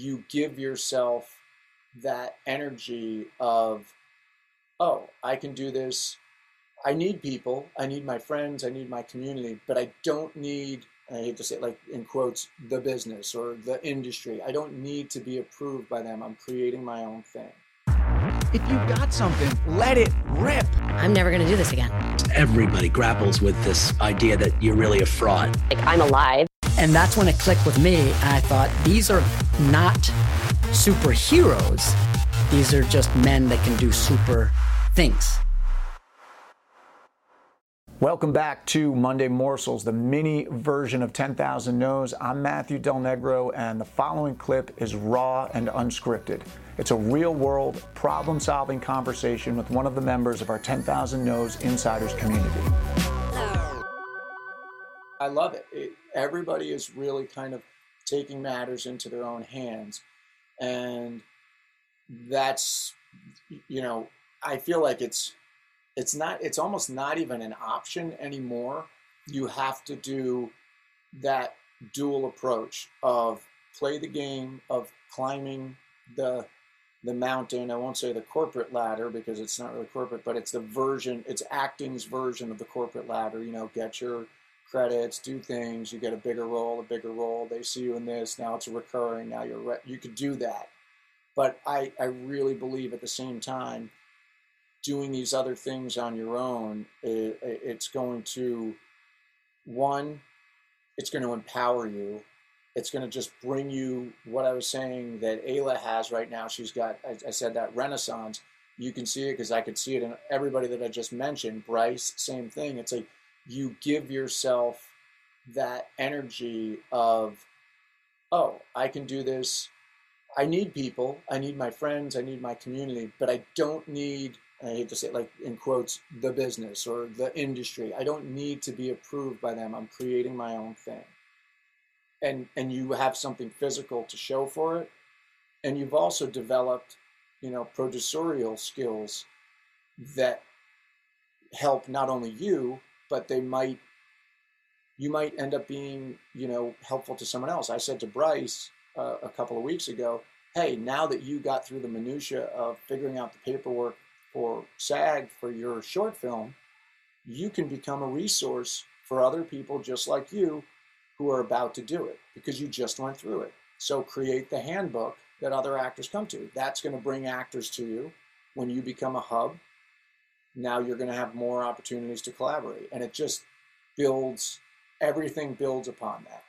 you give yourself that energy of, oh, I can do this. I need people. I need my friends. I need my community, but I don't need, I hate to say it, like in quotes, the business or the industry. I don't need to be approved by them. I'm creating my own thing. If you've got something, let it rip. I'm never going to do this again. Everybody grapples with this idea that you're really a fraud. Like, I'm alive. And that's when it clicked with me. I thought, these are not superheroes. These are just men that can do super things. Welcome back to Monday Morsels, the mini version of 10,000 NOs. I'm Matthew Del Negro, and the following clip is raw and unscripted. It's a real-world, problem-solving conversation with one of the members of our 10,000 NOs Insiders community. I love it. Everybody is really kind of taking matters into their own hands, and that's, you know, I feel like it's not, it's almost not even an option anymore. You have to do that dual approach of play the game of climbing the mountain. I won't say the corporate ladder because it's not really corporate, but it's the version, it's acting's version of the corporate ladder. You know, get your credits, do things, you get a bigger role. They see you in this. Now it's recurring. Now you're, you could do that. But I really believe at the same time, doing these other things on your own, it's going to, one, it's going to empower you. It's going to just bring you what I was saying that Ayla has right now. She's got, I said that renaissance. You can see it because I could see it in everybody that I just mentioned. Bryce, same thing. It's like you give yourself that energy of, oh, I can do this. I need people. I need my friends. I need my community, but I don't need, I hate to say it, like in quotes, the business or the industry. I don't need to be approved by them. I'm creating my own thing. And you have something physical to show for it. And you've also developed, you know, producerial skills that help not only you, but they might, you might end up being, you know, helpful to someone else. I said to Bryce a couple of weeks ago, hey, now that you got through the minutia of figuring out the paperwork for SAG for your short film, you can become a resource for other people just like you who are about to do it because you just went through it. So create the handbook that other actors come to. That's going to bring actors to you. When you become a hub, now you're going to have more opportunities to collaborate. And it just builds, everything builds upon that.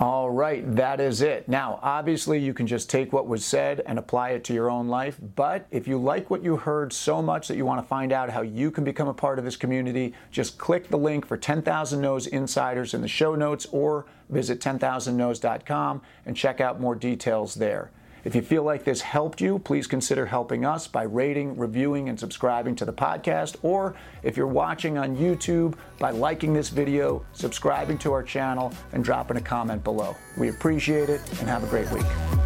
All right, that is it. Now, obviously, you can just take what was said and apply it to your own life. But if you like what you heard so much that you want to find out how you can become a part of this community, just click the link for 10,000 NOs Insiders in the show notes or visit 10,000nos.com and check out more details there. If you feel like this helped you, please consider helping us by rating, reviewing, and subscribing to the podcast. Or if you're watching on YouTube, by liking this video, subscribing to our channel, and dropping a comment below. We appreciate it, and have a great week.